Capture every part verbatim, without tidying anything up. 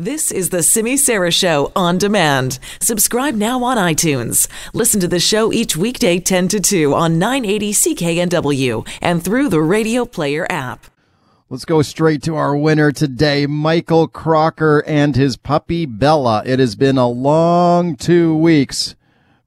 This is the Simi Sara Show On Demand. Subscribe now on iTunes. Listen to the show each weekday ten to two on nine eighty C K N W and through the Radio Player app. Let's go straight to our winner today, Michael Crocker and his puppy Bella. It has been a long two weeks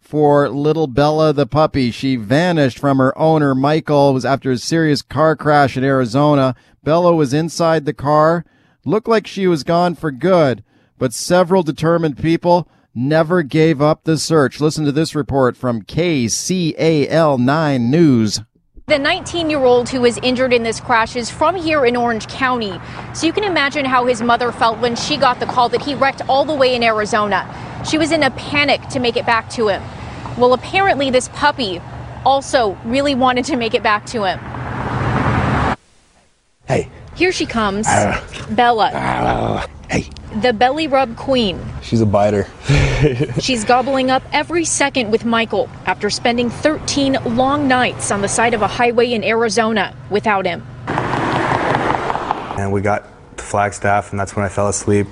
for little Bella the puppy. She vanished from her owner, Michael. It was after a serious car crash in Arizona. Bella was inside the car. Looked like she was gone for good, but several determined people never gave up the search. Listen to this report from K C A L nine News. The nineteen-year-old who was injured in this crash is from here in Orange County, so you can imagine how his mother felt when she got the call that he wrecked all the way in Arizona. She was in a panic to make it back to him. Well, apparently this puppy also really wanted to make it back to him. Hey. Here she comes, uh, Bella, uh, hey. The belly rub queen. She's a biter. She's gobbling up every second with Michael after spending thirteen long nights on the side of a highway in Arizona without him. And we got to Flagstaff, and that's when I fell asleep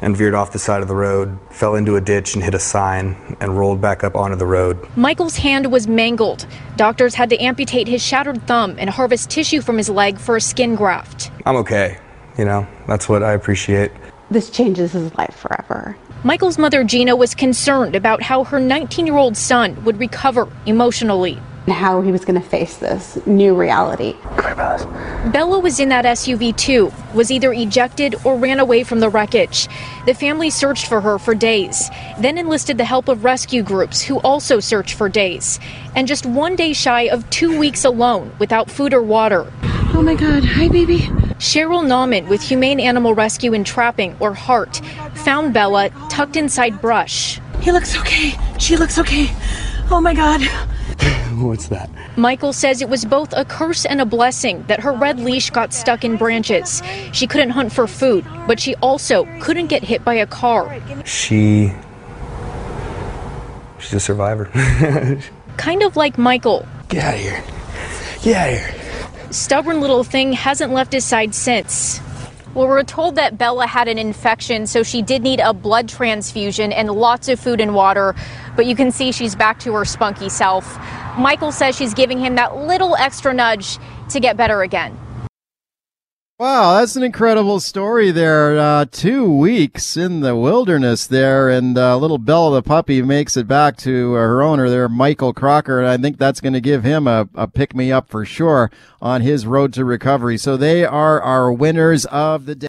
and veered off the side of the road, fell into a ditch and hit a sign and rolled back up onto the road. Michael's hand was mangled. Doctors had to amputate his shattered thumb and harvest tissue from his leg for a skin graft. I'm okay. You know, that's what I appreciate. This changes his life forever. Michael's mother, Gina, was concerned about how her nineteen-year-old son would recover emotionally. And how he was going to face this new reality. Bella was in that S U V too, was either ejected or ran away from the wreckage. The family searched for her for days, then enlisted the help of rescue groups who also searched for days. And just one day shy of two weeks alone without food or water. Oh my God, hi baby. Cheryl Nauman with Humane Animal Rescue and Trapping, or HART, found Bella tucked inside brush. He looks okay, she looks okay, oh my God. What's that? Michael says it was both a curse and a blessing that her red leash got stuck in branches. She couldn't hunt for food, but she also couldn't get hit by a car. She... she's a survivor. Kind of like Michael. Get out of here. Get out of here. Stubborn little thing hasn't left his side since. Well, we're told that Bella had an infection, so she did need a blood transfusion and lots of food and water. But you can see she's back to her spunky self. Michael says she's giving him that little extra nudge to get better again. Wow, that's an incredible story there. Uh, two weeks in the wilderness there, and uh, little Bella the puppy makes it back to uh, her owner there, Michael Crocker, and I think that's going to give him a, a pick-me-up for sure on his road to recovery. So they are our winners of the day.